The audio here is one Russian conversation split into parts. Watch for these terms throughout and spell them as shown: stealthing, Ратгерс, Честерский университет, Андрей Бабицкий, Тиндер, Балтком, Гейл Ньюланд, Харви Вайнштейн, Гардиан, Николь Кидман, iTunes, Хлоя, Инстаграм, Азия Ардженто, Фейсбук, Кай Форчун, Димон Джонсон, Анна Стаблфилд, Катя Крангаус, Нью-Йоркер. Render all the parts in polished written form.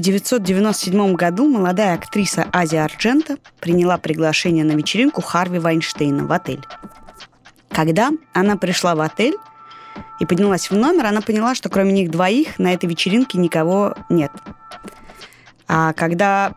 1997 году молодая актриса Азия Ардженто приняла приглашение на вечеринку Харви Вайнштейна в отель. Когда она пришла в отель и поднялась в номер, она поняла, что кроме них двоих на этой вечеринке никого нет. А когда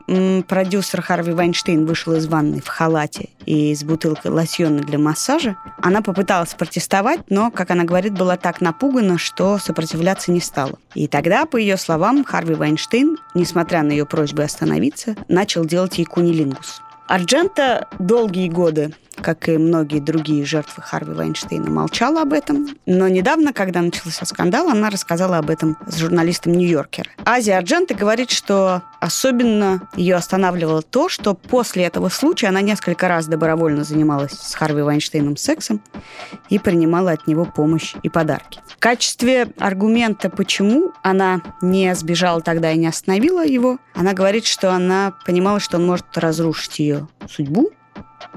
продюсер Харви Вайнштейн вышел из ванной в халате и с бутылкой лосьона для массажа, она попыталась протестовать, но, как она говорит, была так напугана, что сопротивляться не стала. И тогда, по ее словам, Харви Вайнштейн, несмотря на ее просьбы остановиться, начал делать ей кунилингус. Ардженто долгие годы, как и многие другие жертвы Харви Вайнштейна, молчала об этом. Но недавно, когда начался скандал, она рассказала об этом с журналистом «Нью-Йоркера». Азия Ардженто говорит, что особенно ее останавливало то, что после этого случая она несколько раз добровольно занималась с Харви Вайнштейном сексом и принимала от него помощь и подарки. В качестве аргумента, почему она не сбежала тогда и не остановила его, она говорит, что она понимала, что он может разрушить ее судьбу,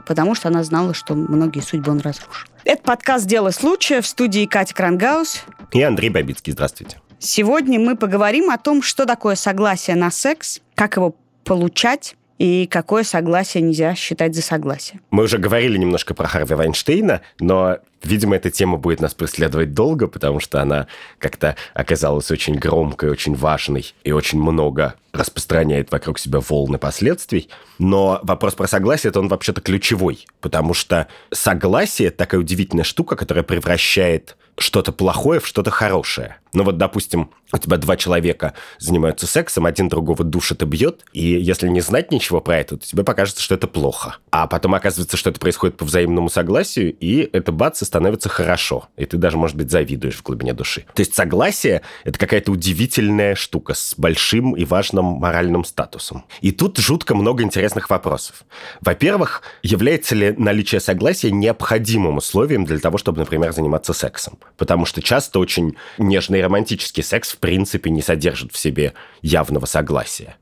потому что она знала, что многие судьбы он разрушил. Это подкаст «Дело случая», в студии Катя Крангаус и Андрей Бабицкий. Здравствуйте. Сегодня мы поговорим о том, что такое согласие на секс, как его получать и какое согласие нельзя считать за согласие. Мы уже говорили немножко про Харви Вайнштейна, но, видимо, эта тема будет нас преследовать долго, потому что она как-то оказалась очень громкой, очень важной и очень много распространяет вокруг себя волны последствий. Но вопрос про согласие, это он вообще-то ключевой, потому что согласие – такая удивительная штука, которая превращает что-то плохое в что-то хорошее. Ну вот, допустим, у тебя два человека занимаются сексом, один другого душит и бьет, и если не знать ничего про это, то тебе покажется, что это плохо. А потом оказывается, что это происходит по взаимному согласию, и это, бац, становится хорошо. И ты даже, может быть, завидуешь в глубине души. То есть согласие – это какая-то удивительная штука с большим и важным моральным статусом. И тут жутко много интересных вопросов. Во-первых, является ли наличие согласия необходимым условием для того, чтобы, например, заниматься сексом? Потому что часто очень нежный романтический секс в принципе не содержит в себе явного согласия.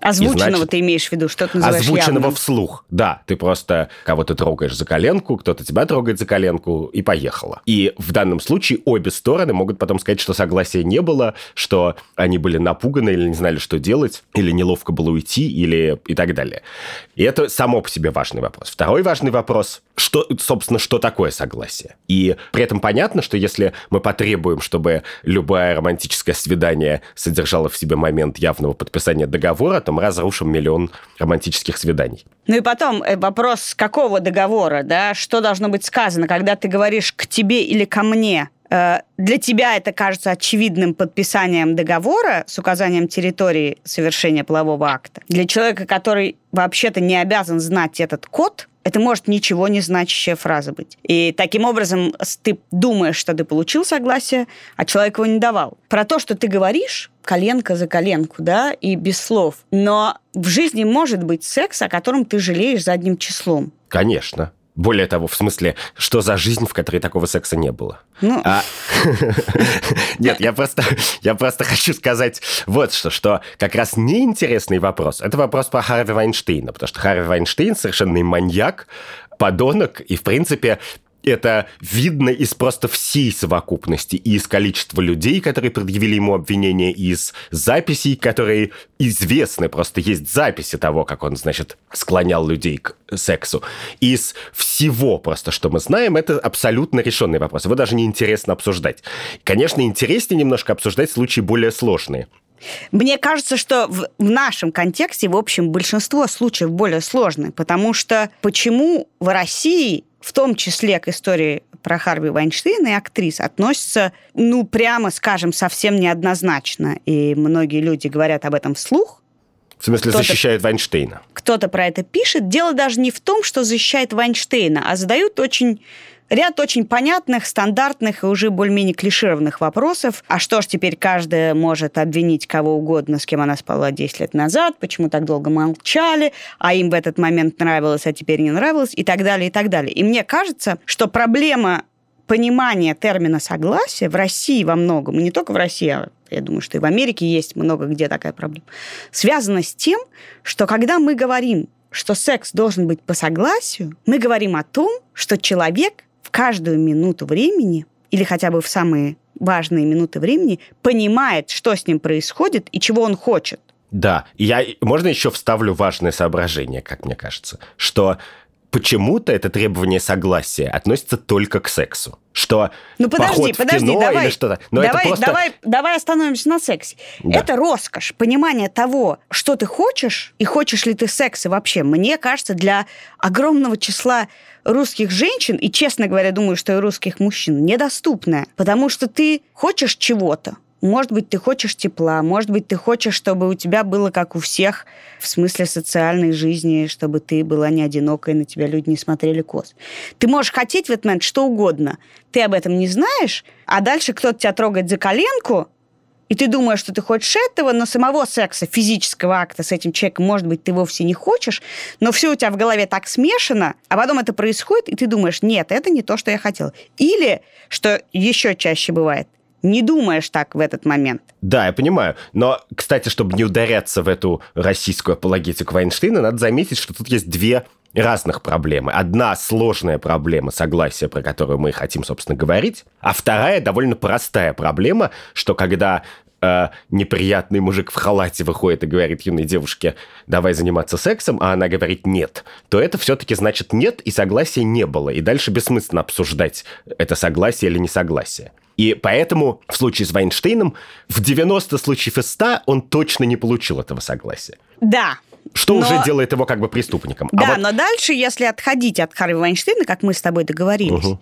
Озвученного, значит, ты имеешь в виду, что ты называешь озвученного явным? Вслух, да. Ты просто кого-то трогаешь за коленку, кто-то тебя трогает за коленку, и поехало. И в данном случае обе стороны могут потом сказать, что согласия не было, что они были напуганы или не знали, что делать, или неловко было уйти, или и так далее. И это само по себе важный вопрос. Второй важный вопрос, что, собственно, что такое согласие? И при этом понятно, что если мы потребуем, чтобы любое романтическое свидание содержало в себе момент явного подписания договора, то мы разрушим миллион романтических свиданий. Ну и потом вопрос, какого договора, да, что должно быть сказано, когда ты говоришь «к тебе» или «ко мне». Для тебя это кажется очевидным подписанием договора с указанием территории совершения полового акта. Для человека, который вообще-то не обязан знать этот код, это может ничего не значащая фраза быть. И таким образом ты думаешь, что ты получил согласие, а человек его не давал. Про то, что ты говоришь, коленка за коленку, да, и без слов. Но в жизни может быть секс, о котором ты жалеешь задним числом. Конечно. Более того, в смысле, что за жизнь, в которой такого секса не было? Ну... Нет, я просто хочу сказать вот что как раз неинтересный вопрос. Это вопрос про Харви Вайнштейна, потому что Харви Вайнштейн совершенный маньяк, подонок, и, в принципе, это видно из просто всей совокупности, и из количества людей, которые предъявили ему обвинения, и из записей, которые известны, просто есть записи того, как он, значит, склонял людей к сексу. Из всего просто, что мы знаем, это абсолютно решенный вопрос. Его даже неинтересно обсуждать. Конечно, интереснее немножко обсуждать случаи более сложные. Мне кажется, что в нашем контексте, в общем, большинство случаев более сложные, потому что почему в России, в том числе к истории про Харви Вайнштейна и актрис, относятся, ну, прямо скажем, совсем неоднозначно. И многие люди говорят об этом вслух. В смысле, защищает Вайнштейна. Кто-то про это пишет. Дело даже не в том, что защищает Вайнштейна, а задают ряд очень понятных, стандартных и уже более-менее клишированных вопросов. А что ж теперь каждая может обвинить кого угодно, с кем она спала 10 лет назад, почему так долго молчали, а им в этот момент нравилось, а теперь не нравилось, и так далее, и так далее. И мне кажется, что проблема понимания термина «согласие» в России во многом, и не только в России, а я думаю, что и в Америке есть много где такая проблема, связана с тем, что когда мы говорим, что секс должен быть по согласию, мы говорим о том, что человек каждую минуту времени, или хотя бы в самые важные минуты времени, понимает, что с ним происходит и чего он хочет. Да, я, можно еще вставлю важное соображение, как мне кажется, что почему-то это требование согласия относится только к сексу. Что ну, подожди, кино давай, или что-то. Но давай, это просто... давай остановимся на сексе. Да. Это роскошь, понимание того, что ты хочешь, и хочешь ли ты секса вообще. Мне кажется, для огромного числа русских женщин, и, честно говоря, думаю, что и русских мужчин, недоступное. Потому что ты хочешь чего-то. Может быть, ты хочешь тепла, может быть, ты хочешь, чтобы у тебя было, как у всех, в смысле социальной жизни, чтобы ты была не одинокой, на тебя люди не смотрели косо. Ты можешь хотеть в этот момент что угодно, ты об этом не знаешь, а дальше кто-то тебя трогает за коленку, и ты думаешь, что ты хочешь этого, но самого секса, физического акта с этим человеком, может быть, ты вовсе не хочешь, но все у тебя в голове так смешано, а потом это происходит, и ты думаешь, нет, это не то, что я хотела. Или, что еще чаще бывает, не думаешь так в этот момент. Да, я понимаю. Но, кстати, чтобы не ударяться в эту российскую апологетику Вайнштейна, надо заметить, что тут есть две разных проблемы. Одна сложная проблема согласия, про которую мы хотим, собственно, говорить, а вторая довольно простая проблема, что когда неприятный мужик в халате выходит и говорит юной девушке, давай заниматься сексом, а она говорит нет, то это все-таки значит нет, и согласия не было. И дальше бессмысленно обсуждать, это согласие или несогласие. И поэтому в случае с Вайнштейном в 90 случаев из 100 он точно не получил этого согласия. Да. Что уже делает его как бы преступником. Да, но дальше, если отходить от Харви Вайнштейна, как мы с тобой договорились,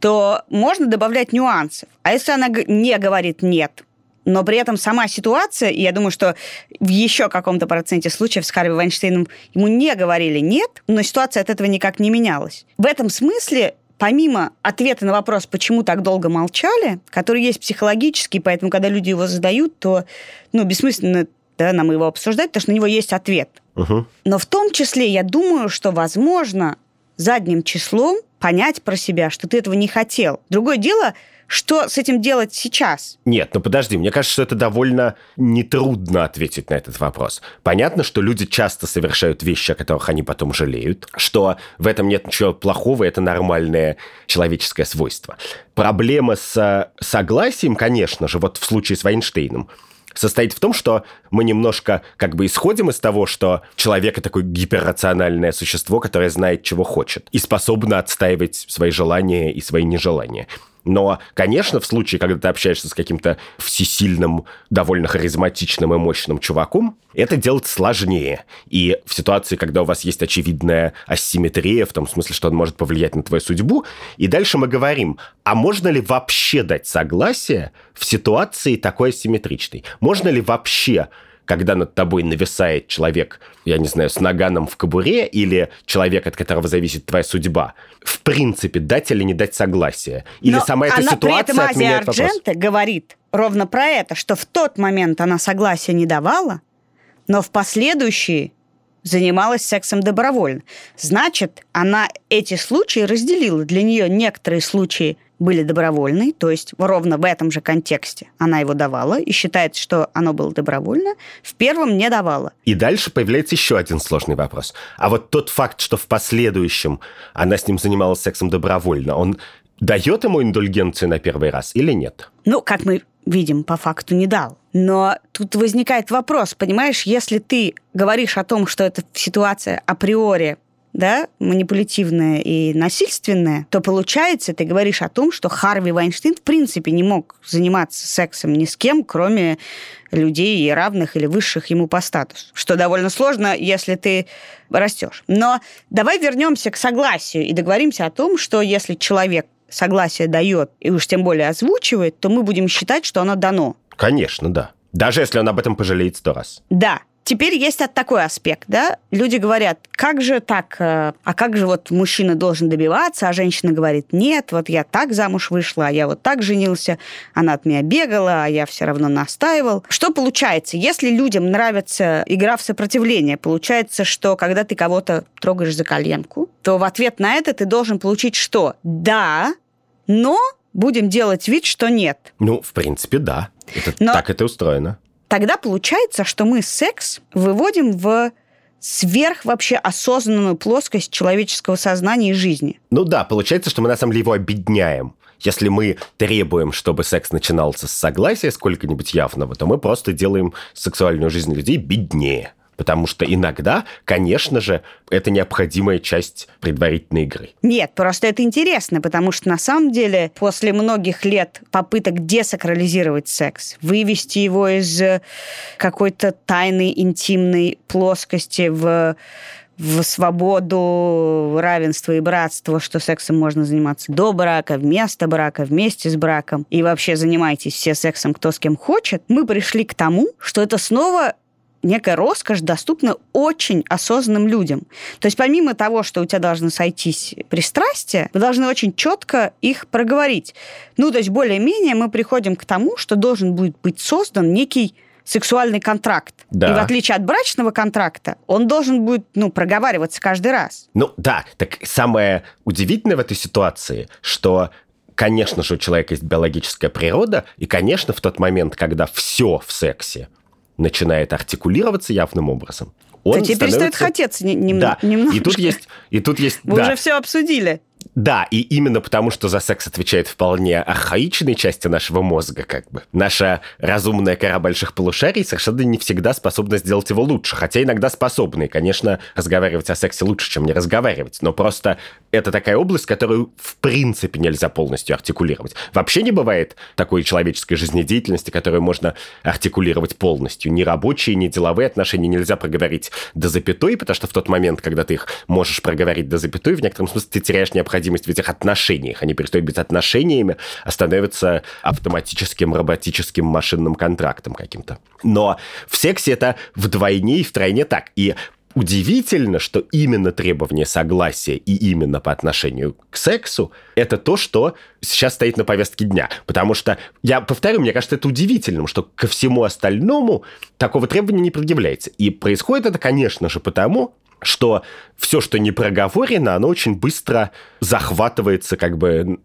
то можно добавлять нюансов. А если она не говорит «нет», но при этом сама ситуация, и я думаю, что в еще каком-то проценте случаев с Харви Вайнштейном ему не говорили «нет», но ситуация от этого никак не менялась. В этом смысле... Помимо ответа на вопрос, почему так долго молчали, который есть психологический, поэтому, когда люди его задают, то бессмысленно нам его обсуждать, потому что на него есть ответ. Но в том числе я думаю, что, возможно, задним числом понять про себя, что ты этого не хотел. Другое дело, что с этим делать сейчас? Нет, подожди, мне кажется, что это довольно нетрудно ответить на этот вопрос. Понятно, что люди часто совершают вещи, о которых они потом жалеют, что в этом нет ничего плохого, это нормальное человеческое свойство. Проблема с согласием, конечно же, вот в случае с Вайнштейном, состоит в том, что мы немножко как бы исходим из того, что человек — это такое гиперрациональное существо, которое знает, чего хочет, и способно отстаивать свои желания и свои нежелания. Но, конечно, в случае, когда ты общаешься с каким-то всесильным, довольно харизматичным и мощным чуваком, это делать сложнее. И в ситуации, когда у вас есть очевидная асимметрия, в том смысле, что он может повлиять на твою судьбу, и дальше мы говорим, а можно ли вообще дать согласие в ситуации такой асимметричной? Можно ли вообще... когда над тобой нависает человек, я не знаю, с наганом в кобуре, или человек, от которого зависит твоя судьба, в принципе, дать или не дать согласие? Или но сама эта ситуация отменяет вопрос? Азия Ардженто говорит ровно про это, что в тот момент она согласия не давала, но в последующие занималась сексом добровольно. Значит, она эти случаи разделила. Для нее некоторые случаи были добровольны, то есть ровно в этом же контексте она его давала, и считается, что оно было добровольно, в первом не давала. И дальше появляется еще один сложный вопрос. А вот тот факт, что в последующем она с ним занималась сексом добровольно, он дает ему индульгенцию на первый раз или нет? Как мы видим, по факту не дал. Но тут возникает вопрос, понимаешь, если ты говоришь о том, что эта ситуация априори манипулятивное и насильственное, то получается, ты говоришь о том, что Харви Вайнштейн в принципе не мог заниматься сексом ни с кем, кроме людей равных или высших ему по статусу, что довольно сложно, если ты растешь. Но давай вернемся к согласию и договоримся о том, что если человек согласие дает и уж тем более озвучивает, то мы будем считать, что оно дано. Конечно, да. Даже если он об этом пожалеет 100 раз. Да. Теперь есть такой аспект, Люди говорят, как же так, а как же вот мужчина должен добиваться, а женщина говорит, нет, вот я так замуж вышла, а я вот так женился, она от меня бегала, а я все равно настаивал. Что получается, если людям нравится игра в сопротивление? Получается, что когда ты кого-то трогаешь за коленку, то в ответ на это ты должен получить что? Да, но будем делать вид, что нет. В принципе, да. Так это устроено. Тогда получается, что мы секс выводим в сверх вообще осознанную плоскость человеческого сознания и жизни. Получается, что мы на самом деле его обедняем. Если мы требуем, чтобы секс начинался с согласия сколько-нибудь явного, то мы просто делаем сексуальную жизнь людей беднее. Потому что иногда, конечно же, это необходимая часть предварительной игры. Нет, просто это интересно, потому что на самом деле после многих лет попыток десакрализировать секс, вывести его из какой-то тайной интимной плоскости в свободу, равенство и братство, что сексом можно заниматься до брака, вместо брака, вместе с браком, и вообще занимайтесь все сексом, кто с кем хочет, мы пришли к тому, что это снова некая роскошь доступна очень осознанным людям. То есть помимо того, что у тебя должны сойтись пристрастия, вы должны очень четко их проговорить. Ну, то есть более-менее мы приходим к тому, что должен будет быть создан некий сексуальный контракт. Да. И в отличие от брачного контракта, он должен будет, проговариваться каждый раз. Ну, да. Так самое удивительное в этой ситуации, что, конечно же, у человека есть биологическая природа, и, конечно, в тот момент, когда все в сексе начинает артикулироваться явным образом, он тебе перестает хотеться немножко. И тут есть... Вы уже все обсудили. Да, и именно потому, что за секс отвечает вполне архаичной части нашего мозга, Наша разумная кора больших полушарий совершенно не всегда способна сделать его лучше, хотя иногда способны. И, конечно, разговаривать о сексе лучше, чем не разговаривать, но просто это такая область, которую в принципе нельзя полностью артикулировать. Вообще не бывает такой человеческой жизнедеятельности, которую можно артикулировать полностью. Ни рабочие, ни деловые отношения нельзя проговорить до запятой, потому что в тот момент, когда ты их можешь проговорить до запятой, в некотором смысле ты теряешь необходимость в этих отношениях. Они перестают быть отношениями, а становятся автоматическим, роботическим, машинным контрактом каким-то. Но в сексе это вдвойне и втройне так. И удивительно, что именно требование согласия и именно по отношению к сексу – это то, что сейчас стоит на повестке дня. Потому что, я повторю, мне кажется, это удивительным, что ко всему остальному такого требования не предъявляется. И происходит это, конечно же, потому, что все, что не проговорено, оно очень быстро захватывается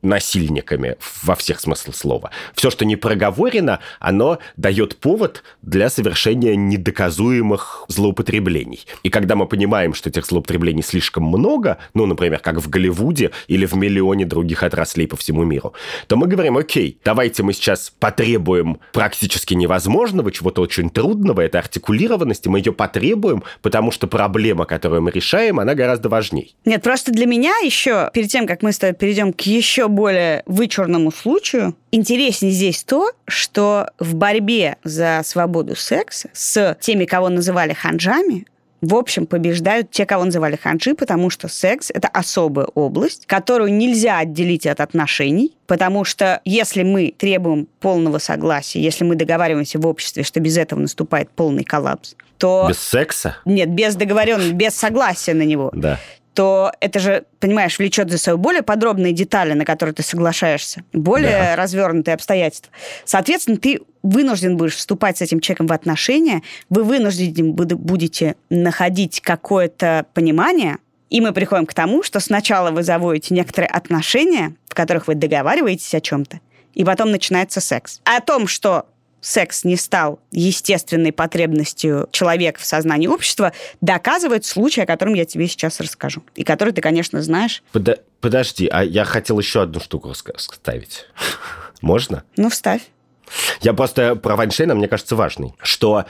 насильниками во всех смыслах слова. Все, что не проговорено, оно дает повод для совершения недоказуемых злоупотреблений. И когда мы понимаем, что этих злоупотреблений слишком много, например, как в Голливуде или в миллионе других отраслей по всему миру, то мы говорим: окей, давайте мы сейчас потребуем практически невозможного, чего-то очень трудного, это артикулированности, мы ее потребуем, потому что проблема, которую мы решаем, она гораздо важней. Нет, просто для меня еще, перед тем, как мы с тобой перейдем к еще более вычурному случаю, интереснее здесь то, что в борьбе за свободу секса с теми, кого называли ханжами, в общем, побеждают те, кого называли ханжи, потому что секс – это особая область, которую нельзя отделить от отношений, потому что если мы требуем полного согласия, если мы договариваемся в обществе, что без этого наступает полный коллапс, то... Без секса? Нет, без договоренности, без согласия на него. Да. То это же, понимаешь, влечет за собой более подробные детали, на которые ты соглашаешься, более развернутые обстоятельства. Соответственно, ты вынужден будешь вступать с этим человеком в отношения, вы вынуждены будете находить какое-то понимание, и мы приходим к тому, что сначала вы заводите некоторые отношения, в которых вы договариваетесь о чем-то, и потом начинается секс. О том, что секс не стал естественной потребностью человека в сознании общества, доказывает случай, о котором я тебе сейчас расскажу. И который ты, конечно, знаешь. Подожди, а я хотел еще одну штуку вставить. Можно? Ну, вставь. Я просто про Вайнштейна, мне кажется, важный, что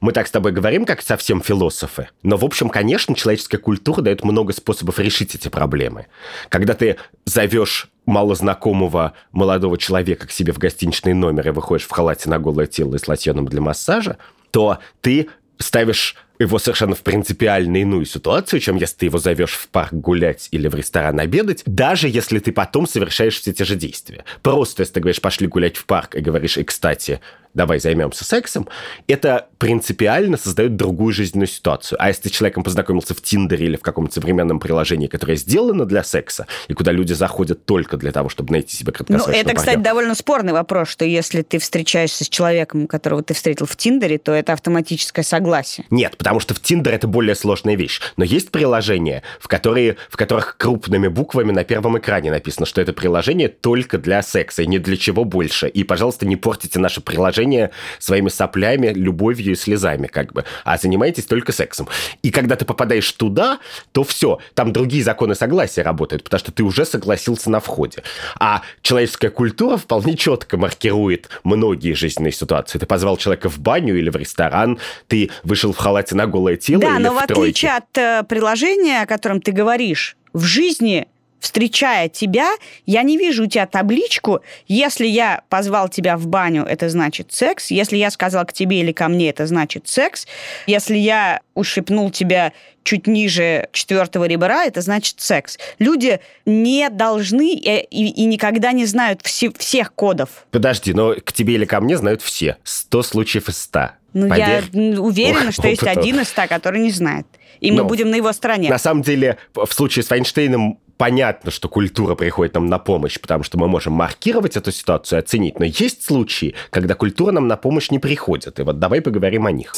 мы так с тобой говорим, как совсем философы, но, в общем, конечно, человеческая культура дает много способов решить эти проблемы. Когда ты зовешь малознакомого молодого человека к себе в гостиничный номер и выходишь в халате на голое тело и с лосьоном для массажа, то ты ставишь его совершенно в принципиально иную ситуацию, чем если ты его зовешь в парк гулять или в ресторан обедать, даже если ты потом совершаешь все те же действия. Просто если ты говоришь «пошли гулять в парк» и говоришь «и, кстати, давай займемся сексом», это принципиально создает другую жизненную ситуацию. А если ты с человеком познакомился в Тиндере или в каком-то современном приложении, которое сделано для секса, и куда люди заходят только для того, чтобы найти себе краткосрочную партнера. Это, кстати, довольно спорный вопрос, что если ты встречаешься с человеком, которого ты встретил в Тиндере, то это автоматическое согласие. Нет, потому что в Tinder это более сложная вещь. Но есть приложения, в которых крупными буквами на первом экране написано, что это приложение только для секса и ни для чего больше. И, пожалуйста, не портите наше приложение размножения своими соплями, любовью и слезами, как бы. А занимаетесь только сексом. И когда ты попадаешь туда, то все. Там другие законы согласия работают, потому что ты уже согласился на входе. А человеческая культура вполне четко маркирует многие жизненные ситуации. Ты позвал человека в баню или в ресторан, ты вышел в халате на голое тело, да, или в тройке. Да, но в отличие от приложения, о котором ты говоришь, в жизни... Встречая тебя, я не вижу у тебя табличку. Если я позвал тебя в баню, это значит секс. Если я сказал к тебе или ко мне, это значит секс. Если я ущипнул тебя чуть ниже четвертого ребра, это значит секс. Люди не должны и никогда не знают всех кодов. Подожди, но к тебе или ко мне знают все. 100 случаев из 100. Ну, поверь, я уверена, что есть 1 из 100, который не знает. И мы будем на его стороне. На самом деле, в случае с Вайнштейном понятно, что культура приходит нам на помощь, потому что мы можем маркировать эту ситуацию, оценить. Но есть случаи, когда культура нам на помощь не приходит. И вот давай поговорим о них.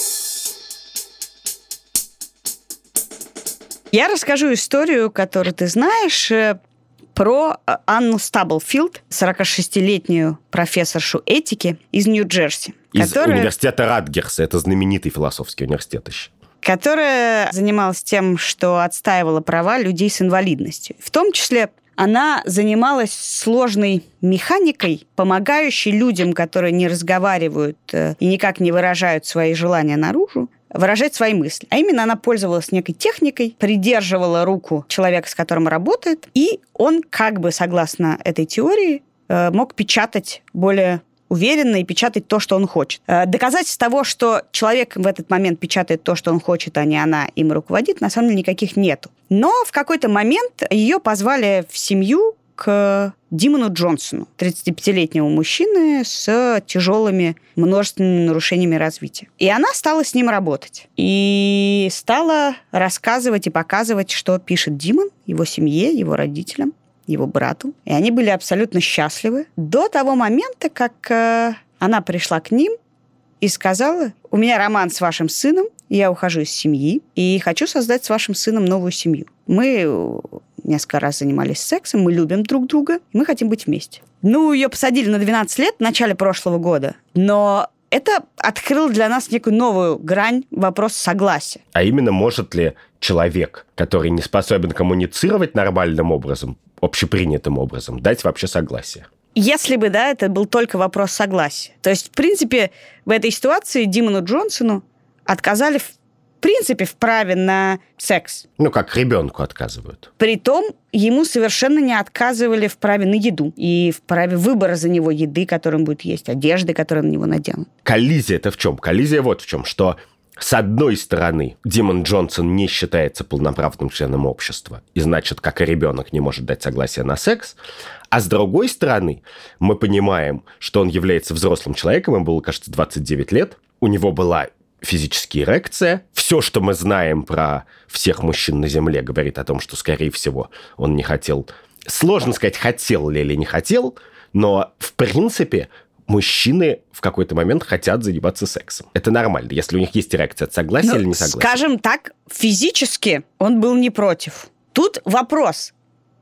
Я расскажу историю, которую ты знаешь, про Анну Стаблфилд, 46-летнюю профессоршу этики из Нью-Джерси. Из университета Ратгерса. Это знаменитый философский университет еще. Которая занималась тем, что отстаивала права людей с инвалидностью. В том числе она занималась сложной механикой, помогающей людям, которые не разговаривают и никак не выражают свои желания наружу, выражать свои мысли. А именно она пользовалась некой техникой, придерживала руку человека, с которым работает, и он, как бы согласно этой теории, мог печатать более уверенно и печатать то, что он хочет. Доказательств того, что человек в этот момент печатает то, что он хочет, а не она им руководит, на самом деле никаких нету. Но в какой-то момент ее позвали в семью к Димону Джонсону, 35-летнего мужчины с тяжелыми множественными нарушениями развития. И она стала с ним работать. И стала рассказывать и показывать, что пишет Димон, его семье, его родителям, его брату. И они были абсолютно счастливы до того момента, как она пришла к ним и сказала: «У меня роман с вашим сыном, я ухожу из семьи и хочу создать с вашим сыном новую семью. Мы несколько раз занимались сексом, мы любим друг друга, мы хотим быть вместе». Ну, ее посадили на 12 лет в начале прошлого года, но это открыло для нас некую новую грань вопроса согласия. А именно, может ли человек, который не способен коммуницировать нормальным образом, общепринятым образом, дать вообще согласие? Если бы, да, это был только вопрос согласия. То есть, в принципе, в этой ситуации Димону Джонсону отказали в праве на секс. Ну, как ребенку отказывают. Притом ему совершенно не отказывали в праве на еду и в праве выбора за него еды, которую он будет есть, одежды, которую на него наденут. Коллизия-то в чем? Коллизия вот в чем, что... С одной стороны, Димон Джонсон не считается полноправным членом общества, и значит, как и ребенок, не может дать согласие на секс. А с другой стороны, мы понимаем, что он является взрослым человеком, ему было, кажется, 29 лет, у него была физическая эрекция. Все, что мы знаем про всех мужчин на Земле, говорит о том, что, скорее всего, он не хотел... Сложно сказать, хотел ли или не хотел, но, в принципе... Мужчины в какой-то момент хотят заниматься сексом. Это нормально, если у них есть реакция от согласия или не согласия. Скажем так, физически он был не против. Тут вопрос.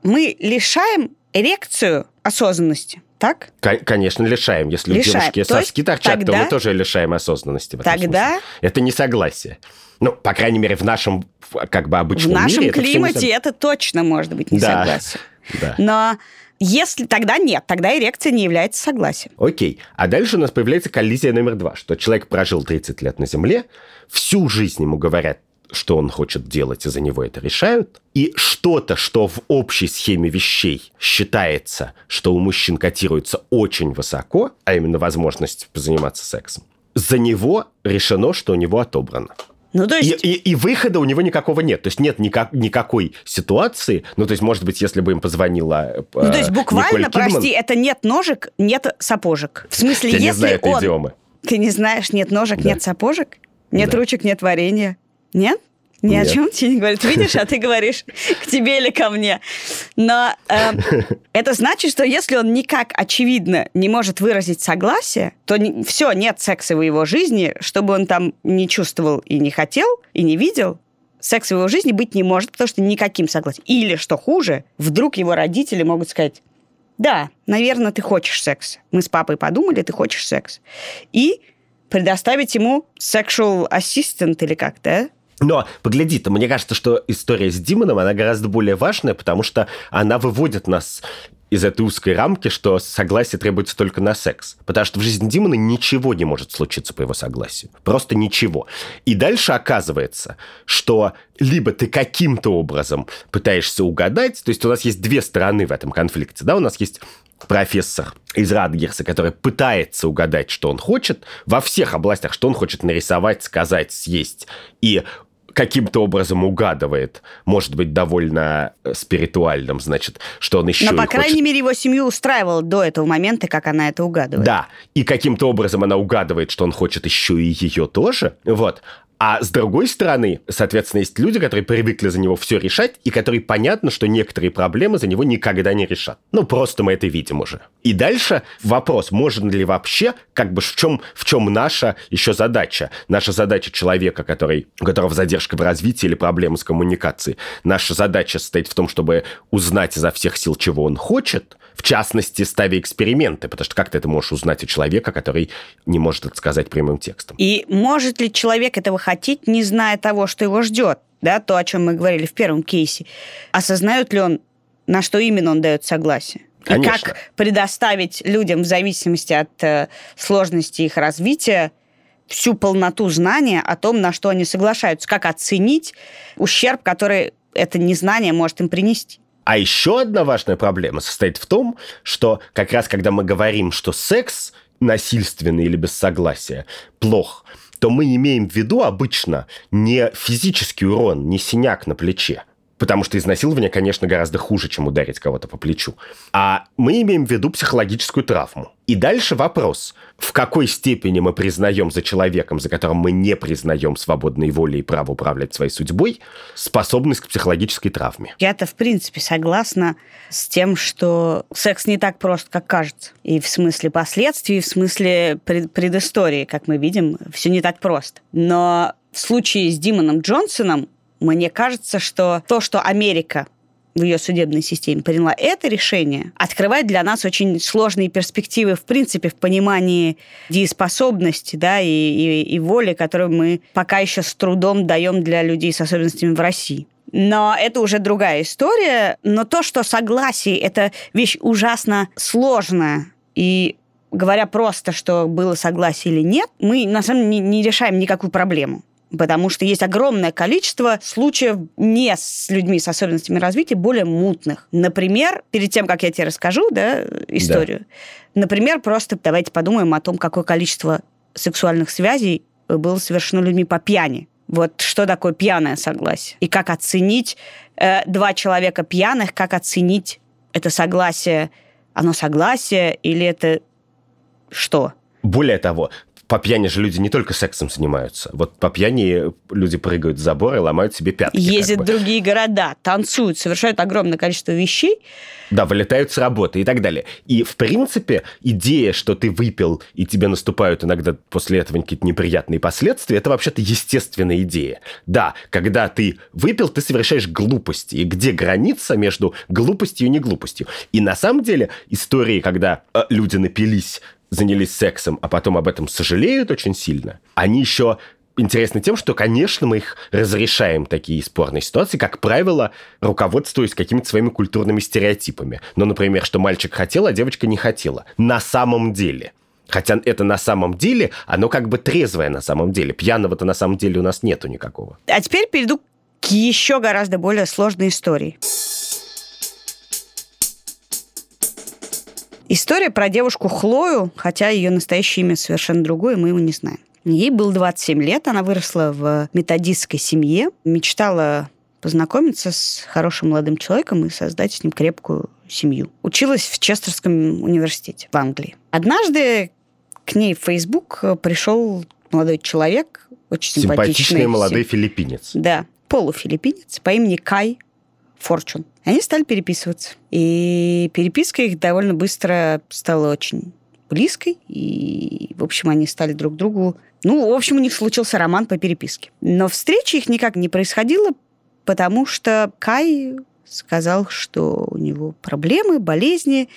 Мы лишаем эрекцию осознанности, так? Конечно, лишаем. Если лишаем. У девушки то соски торчат, тогда... то мы тоже лишаем осознанности. В этом тогда... смысле. Это не согласие. Ну, по крайней мере, в нашем как бы обычном мире... В нашем мире климате это точно может быть не согласие. Да. Но... Если тогда нет, тогда эрекция не является согласием. Окей. А дальше у нас появляется коллизия номер 2, что человек прожил 30 лет на Земле, всю жизнь ему говорят, что он хочет делать, и за него это решают. И что-то, что в общей схеме вещей считается, что у мужчин котируется очень высоко, а именно возможность заниматься сексом, за него решено, что у него отобрано. Ну, то есть... и выхода у него никакого нет. То есть нет никакой ситуации. Ну, то есть, может быть, если бы им позвонила Николь Кидман... Ну, то есть буквально, прости, это нет ножек, нет сапожек. В смысле, я если не знаю, это он... идиомы. Ты не знаешь, нет ножек, да. Нет сапожек? Нет, да. Ручек, нет варенья? Нет? Ни о чем тебе не говорят. Видишь, а ты говоришь к тебе или ко мне. Но это значит, что если он никак, очевидно, не может выразить согласие, то все, нет секса в его жизни, что бы он там не чувствовал и не хотел, и не видел, секса в его жизни быть не может, потому что никаким согласием. Или, что хуже, вдруг его родители могут сказать: да, наверное, ты хочешь секс. Мы с папой подумали, ты хочешь секс. И предоставить ему sexual assistant или как, да? Но, погляди-то, мне кажется, что история с Димоном, она гораздо более важная, потому что она выводит нас из этой узкой рамки, что согласие требуется только на секс. Потому что в жизни Димона ничего не может случиться по его согласию. Просто ничего. И дальше оказывается, что либо ты каким-то образом пытаешься угадать, то есть у нас есть две стороны в этом конфликте, да, у нас есть профессор из Ратгерса, который пытается угадать, что он хочет, во всех областях, что он хочет нарисовать, сказать, съесть, и каким-то образом угадывает, может быть, довольно спиритуальным, значит, что он еще и хочет. Но, по крайней мере, его семью устраивало до этого момента, как она это угадывает. Да, и каким-то образом она угадывает, что он хочет еще и ее тоже, вот. А с другой стороны, соответственно, есть люди, которые привыкли за него все решать, и которые понятно, что некоторые проблемы за него никогда не решат. Ну, просто мы это видим уже. И дальше вопрос, можно ли вообще, как бы в чем наша еще задача? Наша задача человека, у которого задержка в развитии или проблемы с коммуникацией. Наша задача состоит в том, чтобы узнать изо всех сил, чего он хочет, в частности, ставя эксперименты, потому что как ты это можешь узнать у человека, который не может это сказать прямым текстом? И может ли человек этого хотеть, не зная того, что его ждет, да, то, о чем мы говорили в первом кейсе, осознает ли он, на что именно он дает согласие? Конечно. И как предоставить людям в зависимости от сложности их развития всю полноту знания о том, на что они соглашаются, как оценить ущерб, который это незнание может им принести? А еще одна важная проблема состоит в том, что как раз когда мы говорим, что секс насильственный или без согласия плох, то мы имеем в виду обычно не физический урон, не синяк на плече, потому что изнасилование, конечно, гораздо хуже, чем ударить кого-то по плечу, а мы имеем в виду психологическую травму. И дальше вопрос, в какой степени мы признаем за человеком, за которым мы не признаем свободной воли и право управлять своей судьбой, способность к психологической травме. Я-то, в принципе, согласна с тем, что секс не так прост, как кажется. И в смысле последствий, и в смысле предыстории, как мы видим, все не так просто. Но в случае с Димоном Джонсоном, мне кажется, что то, что Америка в ее судебной системе приняла это решение, открывает для нас очень сложные перспективы, в принципе, в понимании дееспособности, да, и воли, которую мы пока еще с трудом даем для людей с особенностями в России. Но это уже другая история. Но то, что согласие – это вещь ужасно сложная, и говоря просто, что было согласие или нет, мы, на самом деле, не решаем никакую проблему. Потому что есть огромное количество случаев не с людьми с особенностями развития, более мутных. Например, перед тем, как я тебе расскажу, да, историю, да. Например, просто давайте подумаем о том, какое количество сексуальных связей было совершено людьми по пьяни. Вот что такое пьяное согласие? И как оценить два человека пьяных, как оценить это согласие? Оно согласие или это что? Более того, по пьяни же люди не только сексом занимаются. Вот по пьяни люди прыгают с забора и ломают себе пятки. Ездят в другие города, танцуют, совершают огромное количество вещей. Да, вылетают с работы и так далее. И, в принципе, идея, что ты выпил, и тебе наступают иногда после этого какие-то неприятные последствия, это вообще-то естественная идея. Да, когда ты выпил, ты совершаешь глупости. И где граница между глупостью и неглупостью? И на самом деле истории, когда люди напились, занялись сексом, а потом об этом сожалеют очень сильно, они еще интересны тем, что, конечно, мы их разрешаем, такие спорные ситуации, как правило, руководствуясь какими-то своими культурными стереотипами. Ну, например, что мальчик хотел, а девочка не хотела. На самом деле. Хотя это на самом деле, оно как бы трезвое на самом деле. Пьяного-то на самом деле у нас нету никакого. А теперь перейду к еще гораздо более сложной истории. История про девушку Хлою, хотя ее настоящее имя совершенно другое, мы его не знаем. Ей было 27 лет, она выросла в методистской семье, мечтала познакомиться с хорошим молодым человеком и создать с ним крепкую семью. Училась в Честерском университете в Англии. Однажды к ней в Facebook пришел молодой человек, очень симпатичный молодой филиппинец. Да, полуфилиппинец по имени Кай Форчун. Они стали переписываться. И переписка их довольно быстро стала очень близкой. И, в общем, они стали друг другу... Ну, в общем, у них случился роман по переписке. Но встреча их никак не происходила, потому что Кай сказал, что у него проблемы, болезни.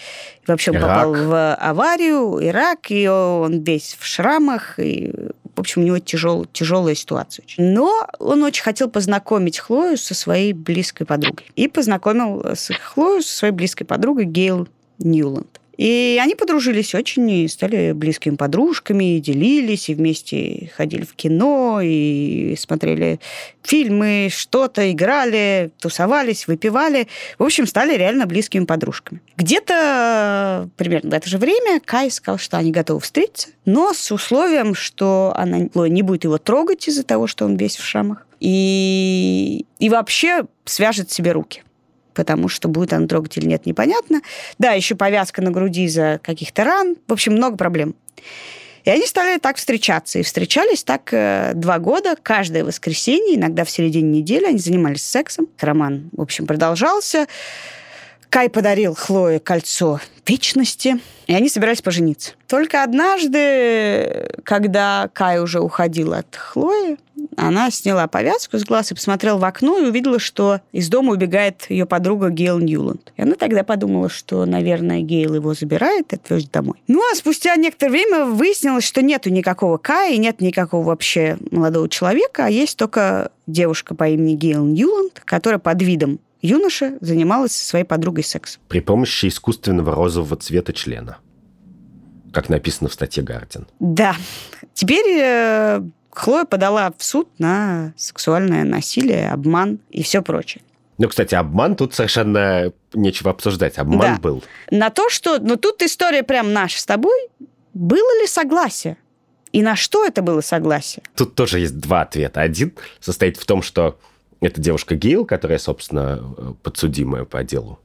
Вообще он попал в аварию, рак, и он весь в шрамах, и, в общем, у него тяжелая ситуация очень. Но он очень хотел познакомить Хлою со своей близкой подругой. И познакомил Хлою со своей близкой подругой Гейл Ньюланд. И они подружились очень, и стали близкими подружками, и делились, и вместе ходили в кино, и смотрели фильмы, что-то играли, тусовались, выпивали. В общем, стали реально близкими подружками. Где-то примерно в это же время Кай сказал, что они готовы встретиться, но с условием, что она не будет его трогать из-за того, что он весь в шрамах, и вообще свяжет себе руки. Потому что будет она трогать или нет, непонятно. Да, еще повязка на груди из-за каких-то ран. В общем, много проблем. И они стали так встречаться. И встречались так 2 года, каждое воскресенье, иногда в середине недели. Они занимались сексом. Роман, в общем, продолжался. Кай подарил Хлое кольцо вечности. И они собирались пожениться. Только однажды, когда Кай уже уходил от Хлои, она сняла повязку с глаз и посмотрела в окно и увидела, что из дома убегает ее подруга Гейл Ньюланд. И она тогда подумала, что, наверное, Гейл его забирает и отвезет домой. Ну, а спустя некоторое время выяснилось, что нету никакого Кая, нет никакого вообще молодого человека, а есть только девушка по имени Гейл Ньюланд, которая под видом юноши занималась со своей подругой сексом. При помощи искусственного розового цвета члена, как написано в статье «Гардиан». Да. Теперь Хлоя подала в суд на сексуальное насилие, обман и все прочее. Ну, кстати, обман тут совершенно нечего обсуждать. Обман был. На то, что... Ну, тут история прям наша с тобой. Было ли согласие? И на что это было согласие? Тут тоже есть 2 ответа. Один состоит в том, что эта девушка Гейл, которая, собственно, подсудимая по делу,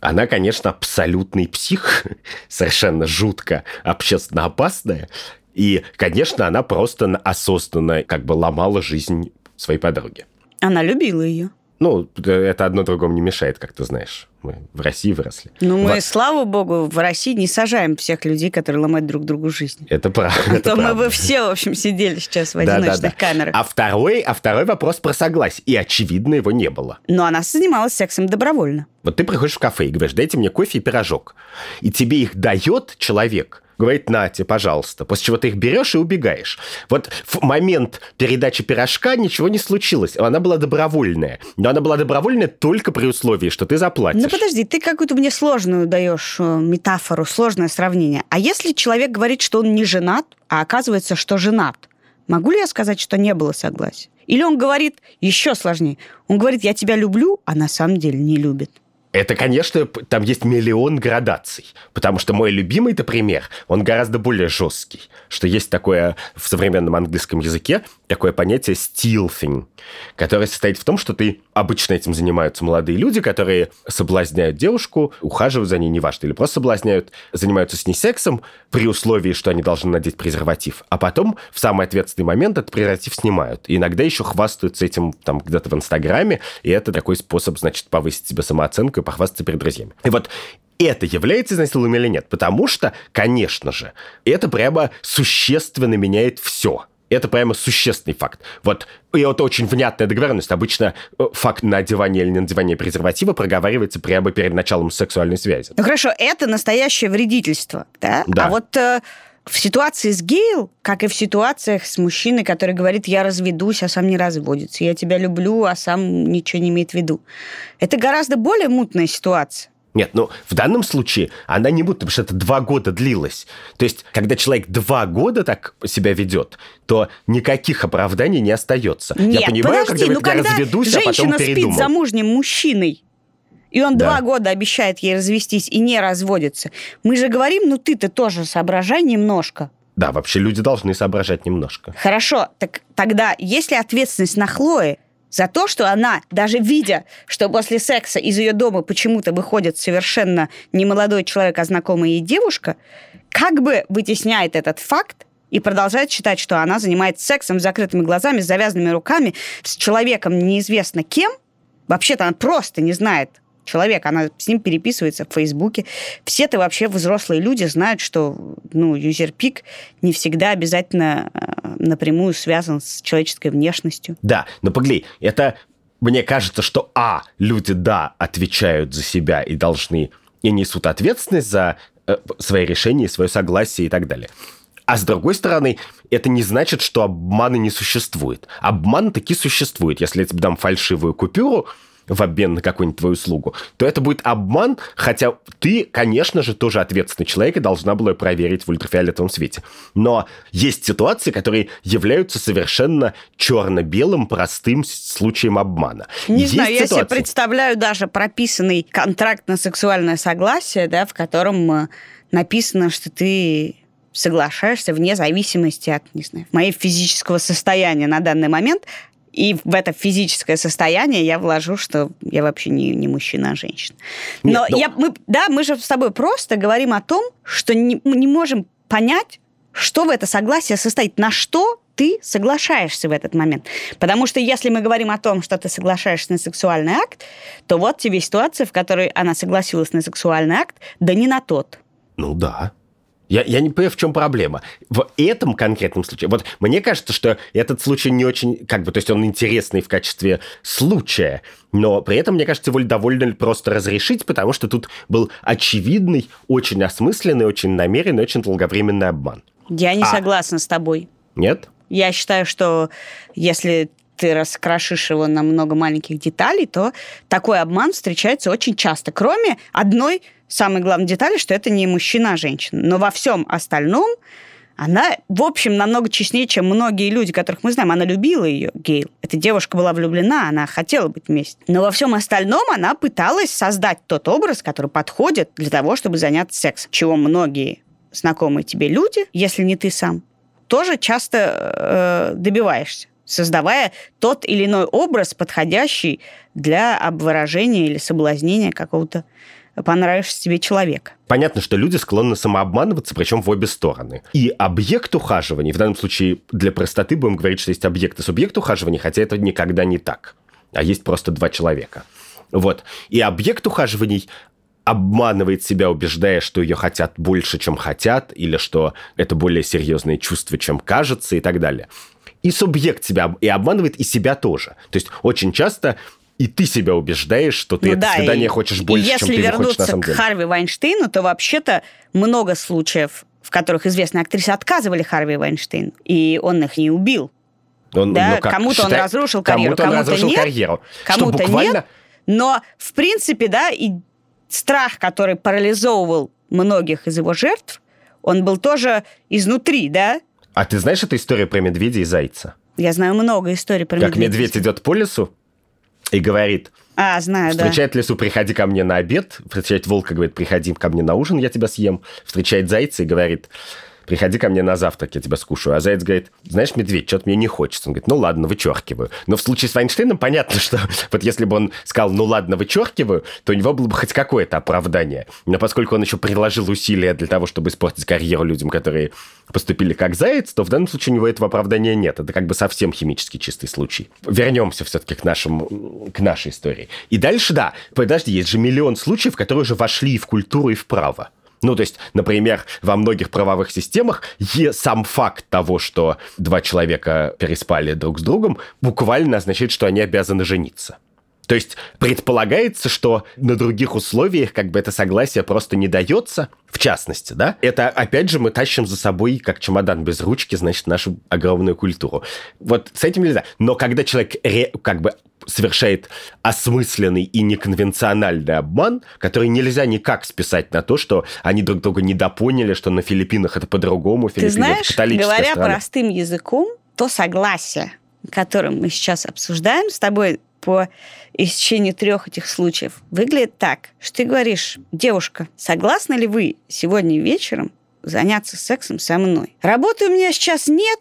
она, конечно, абсолютный псих, совершенно жутко общественно опасная. И, конечно, она просто осознанно как бы ломала жизнь своей подруги. Она любила ее. Ну, это одно другому не мешает, как ты знаешь. Мы в России выросли. Ну, мы, слава богу, в России не сажаем всех людей, которые ломают друг другу жизнь. Это правда. А то мы бы все, в общем, сидели сейчас в одиночных камерах. А второй вопрос про согласие. И, очевидно, его не было. Но она занималась сексом добровольно. Вот ты приходишь в кафе и говоришь, дайте мне кофе и пирожок. И тебе их дает человек... Говорит, нате, пожалуйста. После чего ты их берешь и убегаешь. Вот в момент передачи пирожка ничего не случилось. Она была добровольная. Но она была добровольная только при условии, что ты заплатишь. Ну, подожди, ты какую-то мне сложную даешь метафору, сложное сравнение. А если человек говорит, что он не женат, а оказывается, что женат, могу ли я сказать, что не было согласия? Или он говорит, еще сложнее, он говорит, я тебя люблю, а на самом деле не любит. Это, конечно, там есть миллион градаций, потому что мой любимый-то пример, он гораздо более жесткий, что есть такое в современном английском языке, такое понятие stealthing, которое состоит в том, что ты обычно этим занимаются молодые люди, которые соблазняют девушку, ухаживают за ней, неважно, или просто соблазняют, занимаются с ней сексом при условии, что они должны надеть презерватив, а потом в самый ответственный момент этот презерватив снимают. И иногда еще хвастаются этим там где-то в Инстаграме, и это такой способ, значит, повысить себе самооценку, похвастаться перед друзьями. И вот это является изнасилованием или нет? Потому что, конечно же, это прямо существенно меняет все. Это прямо существенный факт. Вот. И вот очень внятная договоренность. Обычно факт надевания или не надевания презерватива проговаривается прямо перед началом сексуальной связи. Ну хорошо, это настоящее вредительство, да? Да. А вот в ситуации с Гейл, как и в ситуациях с мужчиной, который говорит, я разведусь, а сам не разводится, я тебя люблю, а сам ничего не имеет в виду. Это гораздо более мутная ситуация. Нет, ну, в данном случае она не мутная, потому что это 2 года длилось. То есть, когда человек 2 года так себя ведет, то никаких оправданий не остается. Нет, я понимаю, подожди, когда разведусь, а потом передумал. Женщина спит замужним мужчиной, и он 2 года обещает ей развестись и не разводится. Мы же говорим, ну ты-то тоже соображай немножко. Да, вообще люди должны соображать немножко. Хорошо, так тогда есть ли ответственность на Хлое за то, что она, даже видя, что после секса из ее дома почему-то выходит совершенно не молодой человек, а знакомая ей девушка, как бы вытесняет этот факт и продолжает считать, что она занимается сексом с закрытыми глазами, с завязанными руками, с человеком неизвестно кем. Вообще-то она просто не знает человек, она с ним переписывается в Фейсбуке. Все-то вообще взрослые люди знают, что юзерпик не всегда обязательно напрямую связан с человеческой внешностью. Да, но погляди, это мне кажется, что люди, отвечают за себя и должны, и несут ответственность за свои решения, свое согласие и так далее. А с другой стороны, это не значит, что обмана не существует. Обман таки существует. Если я тебе дам фальшивую купюру в обмен на какую-нибудь твою услугу, то это будет обман, хотя ты, конечно же, тоже ответственный человек и должна была проверить в ультрафиолетовом свете. Но есть ситуации, которые являются совершенно черно-белым, простым случаем обмана. Не есть знаю, ситуации... я себе представляю даже прописанный контракт на сексуальное согласие, в котором написано, что ты... соглашаешься вне зависимости от, не знаю, моего физического состояния на данный момент, и в это физическое состояние я вложу, что я вообще не мужчина, а женщина. Но нет, мы же с тобой просто говорим о том, что не можем понять, что в это согласие состоит, на что ты соглашаешься в этот момент. Потому что если мы говорим о том, что ты соглашаешься на сексуальный акт, то вот тебе ситуация, в которой она согласилась на сексуальный акт, да не на тот. Ну да. Я не понимаю, в чем проблема. В этом конкретном случае... Вот мне кажется, что этот случай не очень... то есть он интересный в качестве случая, но при этом, мне кажется, его довольно просто разрешить, потому что тут был очевидный, очень осмысленный, очень намеренный, очень долговременный обман. Я не согласна с тобой. Нет? Я считаю, что если ты раскрошишь его на много маленьких деталей, то такой обман встречается очень часто, кроме одной... самой главной детали, что это не мужчина, а женщина. Но во всем остальном она, в общем, намного честнее, чем многие люди, которых мы знаем. Она любила ее, Гейл. Эта девушка была влюблена, она хотела быть вместе. Но во всем остальном она пыталась создать тот образ, который подходит для того, чтобы заняться сексом. Чего многие знакомые тебе люди, если не ты сам, тоже часто добиваешься, создавая тот или иной образ, подходящий для обворожения или соблазнения какого-то понравившегося тебе человека. Понятно, что люди склонны самообманываться, причем в обе стороны. И объект ухаживания, в данном случае для простоты будем говорить, что есть объект и субъект ухаживания, хотя это никогда не так, а есть просто два человека. Вот. И объект ухаживаний обманывает себя, убеждая, что ее хотят больше, чем хотят, или что это более серьезные чувства, чем кажется, и так далее. И субъект себя и обманывает, и себя тоже. То есть очень часто... И ты себя убеждаешь, что ты это свидание хочешь больше, чем ты его хочешь на самом деле. Если вернуться к Харви Вайнштейну, то вообще-то много случаев, в которых известные актрисы отказывали Харви Вайнштейну, и он их не убил. Кому-то он разрушил карьеру, кому-то нет. Кому-то нет. Но, в принципе, и страх, который парализовывал многих из его жертв, он был тоже изнутри, А ты знаешь эту историю про медведя и зайца? Я знаю много историй про медведя. Как медведь идет по лесу, и говорит, встречает лесу, приходи ко мне на обед. Встречает волка, говорит, приходи ко мне на ужин, я тебя съем. Встречает зайца и говорит, приходи ко мне на завтрак, я тебя скушаю. А заяц говорит, знаешь, медведь, что-то мне не хочется. Он говорит, ну ладно, вычеркиваю. Но в случае с Вайнштейном понятно, что вот если бы он сказал, ну ладно, вычеркиваю, то у него было бы хоть какое-то оправдание. Но поскольку он еще приложил усилия для того, чтобы испортить карьеру людям, которые поступили как заяц, то в данном случае у него этого оправдания нет. Это как бы совсем химически чистый случай. Вернемся все-таки к нашей истории. И дальше, подожди, есть же миллион случаев, которые уже вошли в культуру и в право. Ну, то есть, например, во многих правовых системах сам факт того, что два человека переспали друг с другом, буквально означает, что они обязаны жениться. То есть предполагается, что на других условиях это согласие просто не дается, в частности, Это, опять же, мы тащим за собой, как чемодан без ручки, значит, нашу огромную культуру. Вот с этим нельзя. Но когда человек совершает осмысленный и неконвенциональный обман, который нельзя никак списать на то, что они друг друга недопоняли, что на Филиппинах это по-другому, Филиппины — это католическая страна. Ты знаешь, говоря простым языком, то согласие, которое мы сейчас обсуждаем с тобой по истечению трех этих случаев, выглядит так, что ты говоришь, девушка, согласны ли вы сегодня вечером заняться сексом со мной? Работы у меня сейчас нет,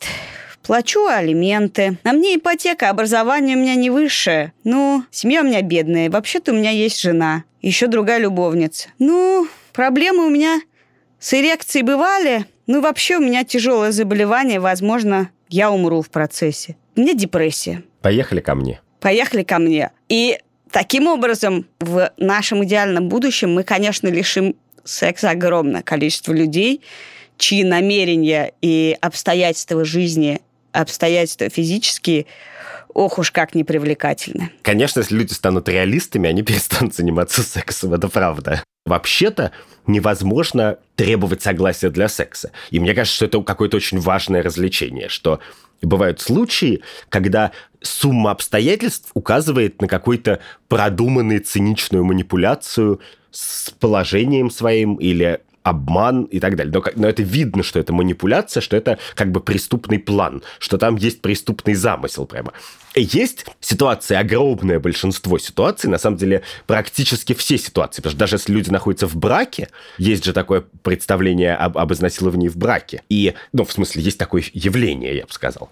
плачу алименты. На мне ипотека, образование у меня не высшее. Семья у меня бедная. Вообще-то у меня есть жена. Еще другая любовница. Проблемы у меня с эрекцией бывали. Вообще у меня тяжелое заболевание. Возможно, я умру в процессе. У меня депрессия. Поехали ко мне. И таким образом в нашем идеальном будущем мы, конечно, лишим секса огромное количество людей, чьи намерения и обстоятельства жизни, обстоятельства физические ох уж как непривлекательно. Конечно, если люди станут реалистами, они перестанут заниматься сексом, это правда. Вообще-то невозможно требовать согласия для секса. И мне кажется, что это какое-то очень важное развлечение, что бывают случаи, когда сумма обстоятельств указывает на какую-то продуманную циничную манипуляцию с положением своим или обман и так далее. Но это видно, что это манипуляция, что это как бы преступный план, что там есть преступный замысел прямо. Есть ситуации, огромное большинство ситуаций, на самом деле практически все ситуации, потому что даже если люди находятся в браке, есть же такое представление об изнасиловании в браке. И, ну, в смысле, есть такое явление, я бы сказал.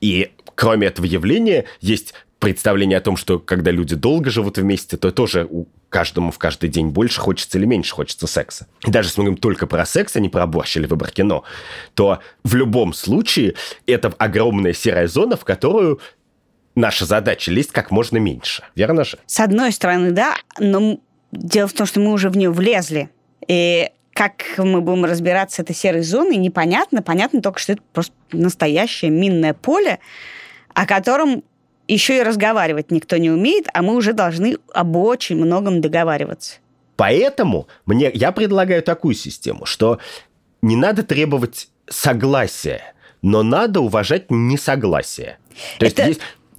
И кроме этого явления есть представление о том, что когда люди долго живут вместе, то тоже каждому в каждый день больше хочется или меньше хочется секса. И даже если мы говорим только про секс, а не про борщ или выбор кино, то в любом случае это огромная серая зона, в которую наша задача лезть как можно меньше. Верно же? С одной стороны, да, но дело в том, что мы уже в нее влезли. И как мы будем разбираться с этой серой зоной, непонятно. Понятно только, что это просто настоящее минное поле, о котором еще и разговаривать никто не умеет, а мы уже должны об очень многом договариваться. Поэтому я предлагаю такую систему, что не надо требовать согласия, но надо уважать несогласие. То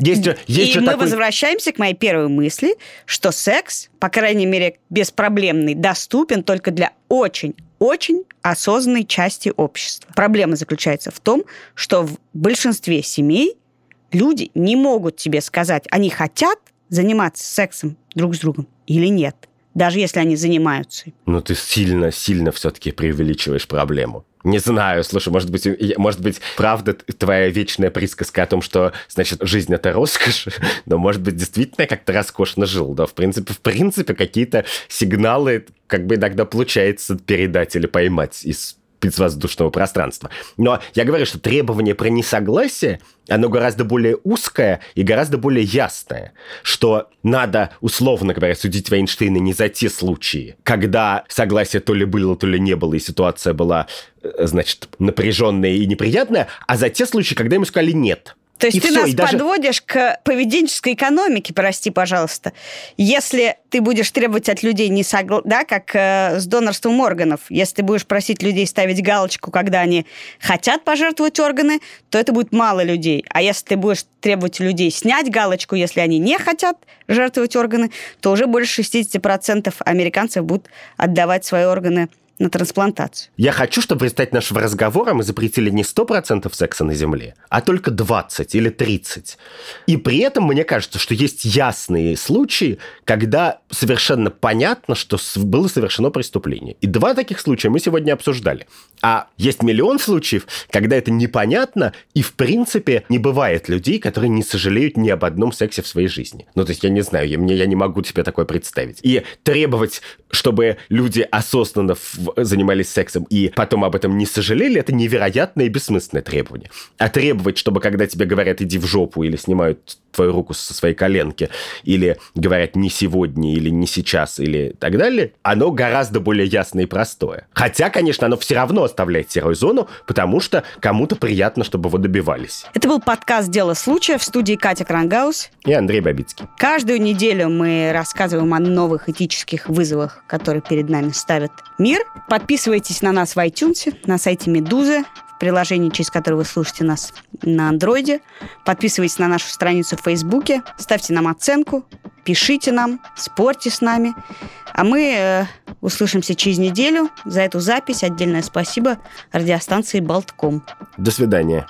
есть мы возвращаемся к моей первой мысли, что секс, по крайней мере, беспроблемный, доступен только для очень-очень осознанной части общества. Проблема заключается в том, что в большинстве семей люди не могут тебе сказать, они хотят заниматься сексом друг с другом или нет, даже если они занимаются. Ну, ты сильно-сильно все-таки преувеличиваешь проблему. Не знаю, слушай, может быть, правда твоя вечная присказка о том, что, значит, жизнь – это роскошь, но, может быть, действительно как-то роскошно жил, да, в принципе, какие-то сигналы как бы иногда получается передать или поймать из воздушного пространства. Но я говорю, что требование про несогласие, оно гораздо более узкое и гораздо более ясное, что надо, условно говоря, судить Вайнштейна не за те случаи, когда согласие то ли было, то ли не было, и ситуация была, значит, напряженная и неприятная, а за те случаи, когда ему сказали «нет». То есть ты нас подводишь к поведенческой экономике, прости, пожалуйста. Если ты будешь требовать от людей да, как с донорством органов, если ты будешь просить людей ставить галочку, когда они хотят пожертвовать органы, то это будет мало людей. А если ты будешь требовать людей снять галочку, если они не хотят жертвовать органы, то уже больше 60% американцев будут отдавать свои органы на трансплантацию. Я хочу, чтобы в результате нашего разговора мы запретили не 100% секса на Земле, а только 20 или 30. И при этом мне кажется, что есть ясные случаи, когда совершенно понятно, что было совершено преступление. И два таких случая мы сегодня обсуждали. А есть миллион случаев, когда это непонятно, и в принципе не бывает людей, которые не сожалеют ни об одном сексе в своей жизни. Ну, то есть я не знаю, я не могу себе такое представить. И требовать, чтобы люди осознанно занимались сексом и потом об этом не сожалели, это невероятное и бессмысленное требование. А требовать, чтобы когда тебе говорят «иди в жопу» или снимают твою руку со своей коленки, или говорят «не сегодня» или «не сейчас» или так далее, оно гораздо более ясное и простое. Хотя, конечно, оно все равно оставляет серую зону, потому что кому-то приятно, чтобы его добивались. Это был подкаст «Дело случая», в студии Катя Крангаус и Андрей Бабицкий. Каждую неделю мы рассказываем о новых этических вызовах, которые перед нами ставят мир. Подписывайтесь на нас в iTunes, на сайте «Медузы», в приложении, через которое вы слушаете нас на Андроиде. Подписывайтесь на нашу страницу в Фейсбуке, ставьте нам оценку, пишите нам, спорьте с нами. А мы услышимся через неделю. За эту запись отдельное спасибо радиостанции «Балтком». До свидания.